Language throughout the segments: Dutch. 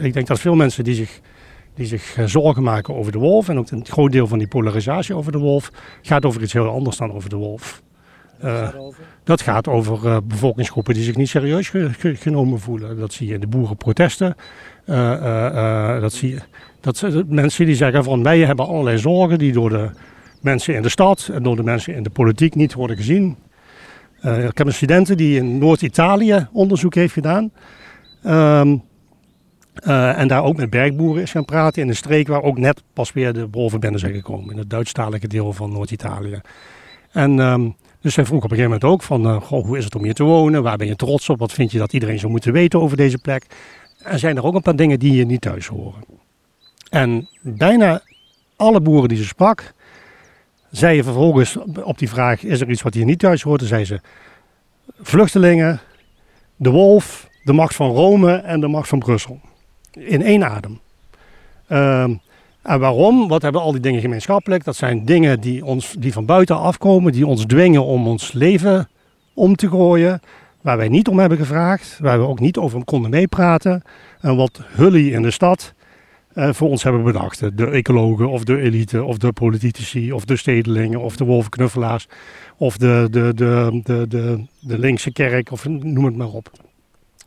ik denk dat veel mensen die zich zorgen maken over de wolf, en ook een groot deel van die polarisatie over de wolf, gaat over iets heel anders dan over de wolf. Dat gaat over bevolkingsgroepen die zich niet serieus genomen voelen. Dat zie je in de boerenprotesten. Dat zie je. Dat mensen die zeggen van wij hebben allerlei zorgen die door de mensen in de stad en door de mensen in de politiek niet worden gezien. Ik heb een student die in Noord-Italië onderzoek heeft gedaan. En daar ook met bergboeren is gaan praten in een streek waar ook net pas weer de wolven binnen zijn gekomen. In het Duitsstalige deel van Noord-Italië. En dus zij vroeg op een gegeven moment ook van hoe is het om hier te wonen? Waar ben je trots op? Wat vind je dat iedereen zou moeten weten over deze plek? En zijn er ook een paar dingen die je niet thuis horen. En bijna alle boeren die ze sprak, zeiden vervolgens op die vraag, is er iets wat hier niet thuis hoort? Dan zeiden ze, vluchtelingen, de wolf, de macht van Rome en de macht van Brussel. In één adem. En waarom? Wat hebben al die dingen gemeenschappelijk? Dat zijn dingen die van buiten afkomen, die ons dwingen om ons leven om te gooien. Waar wij niet om hebben gevraagd, waar we ook niet over konden meepraten. En wat hully in de stad voor ons hebben bedacht. De ecologen of de elite of de politici of de stedelingen of de wolvenknuffelaars. Of de linkse kerk of noem het maar op.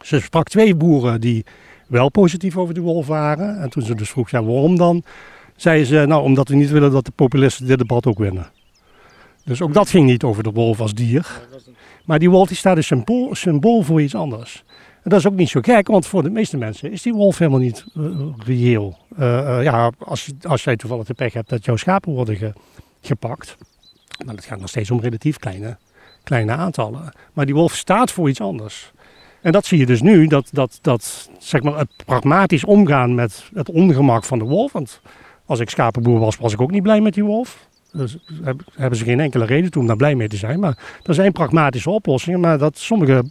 Ze sprak twee boeren die wel positief over de wolf waren. En toen ze dus vroeg, ja waarom dan? Zeiden ze, nou omdat we niet willen dat de populisten dit debat ook winnen. Dus ook dat ging niet over de wolf als dier. Maar die wolf die staat dus symbool voor iets anders. En dat is ook niet zo gek, want voor de meeste mensen is die wolf helemaal niet reëel. Als jij toevallig de pech hebt dat jouw schapen worden gepakt. Maar het gaat nog steeds om relatief kleine aantallen. Maar die wolf staat voor iets anders. En dat zie je dus nu, dat zeg maar het pragmatisch omgaan met het ongemak van de wolf. Want als ik schapenboer was, was ik ook niet blij met die wolf. Dus hebben ze geen enkele reden toe om daar blij mee te zijn. Maar er zijn pragmatische oplossingen. Maar dat sommige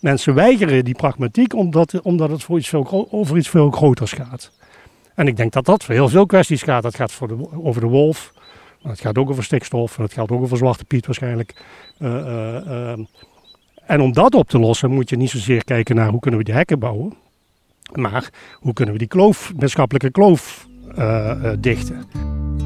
mensen weigeren die pragmatiek omdat het voor over iets veel groters gaat. En ik denk dat dat voor heel veel kwesties gaat. Dat gaat over de wolf. Maar het gaat ook over stikstof. En het gaat ook over Zwarte Piet waarschijnlijk. En om dat op te lossen moet je niet zozeer kijken naar hoe kunnen we die hekken bouwen. Maar hoe kunnen we die maatschappelijke kloof dichten.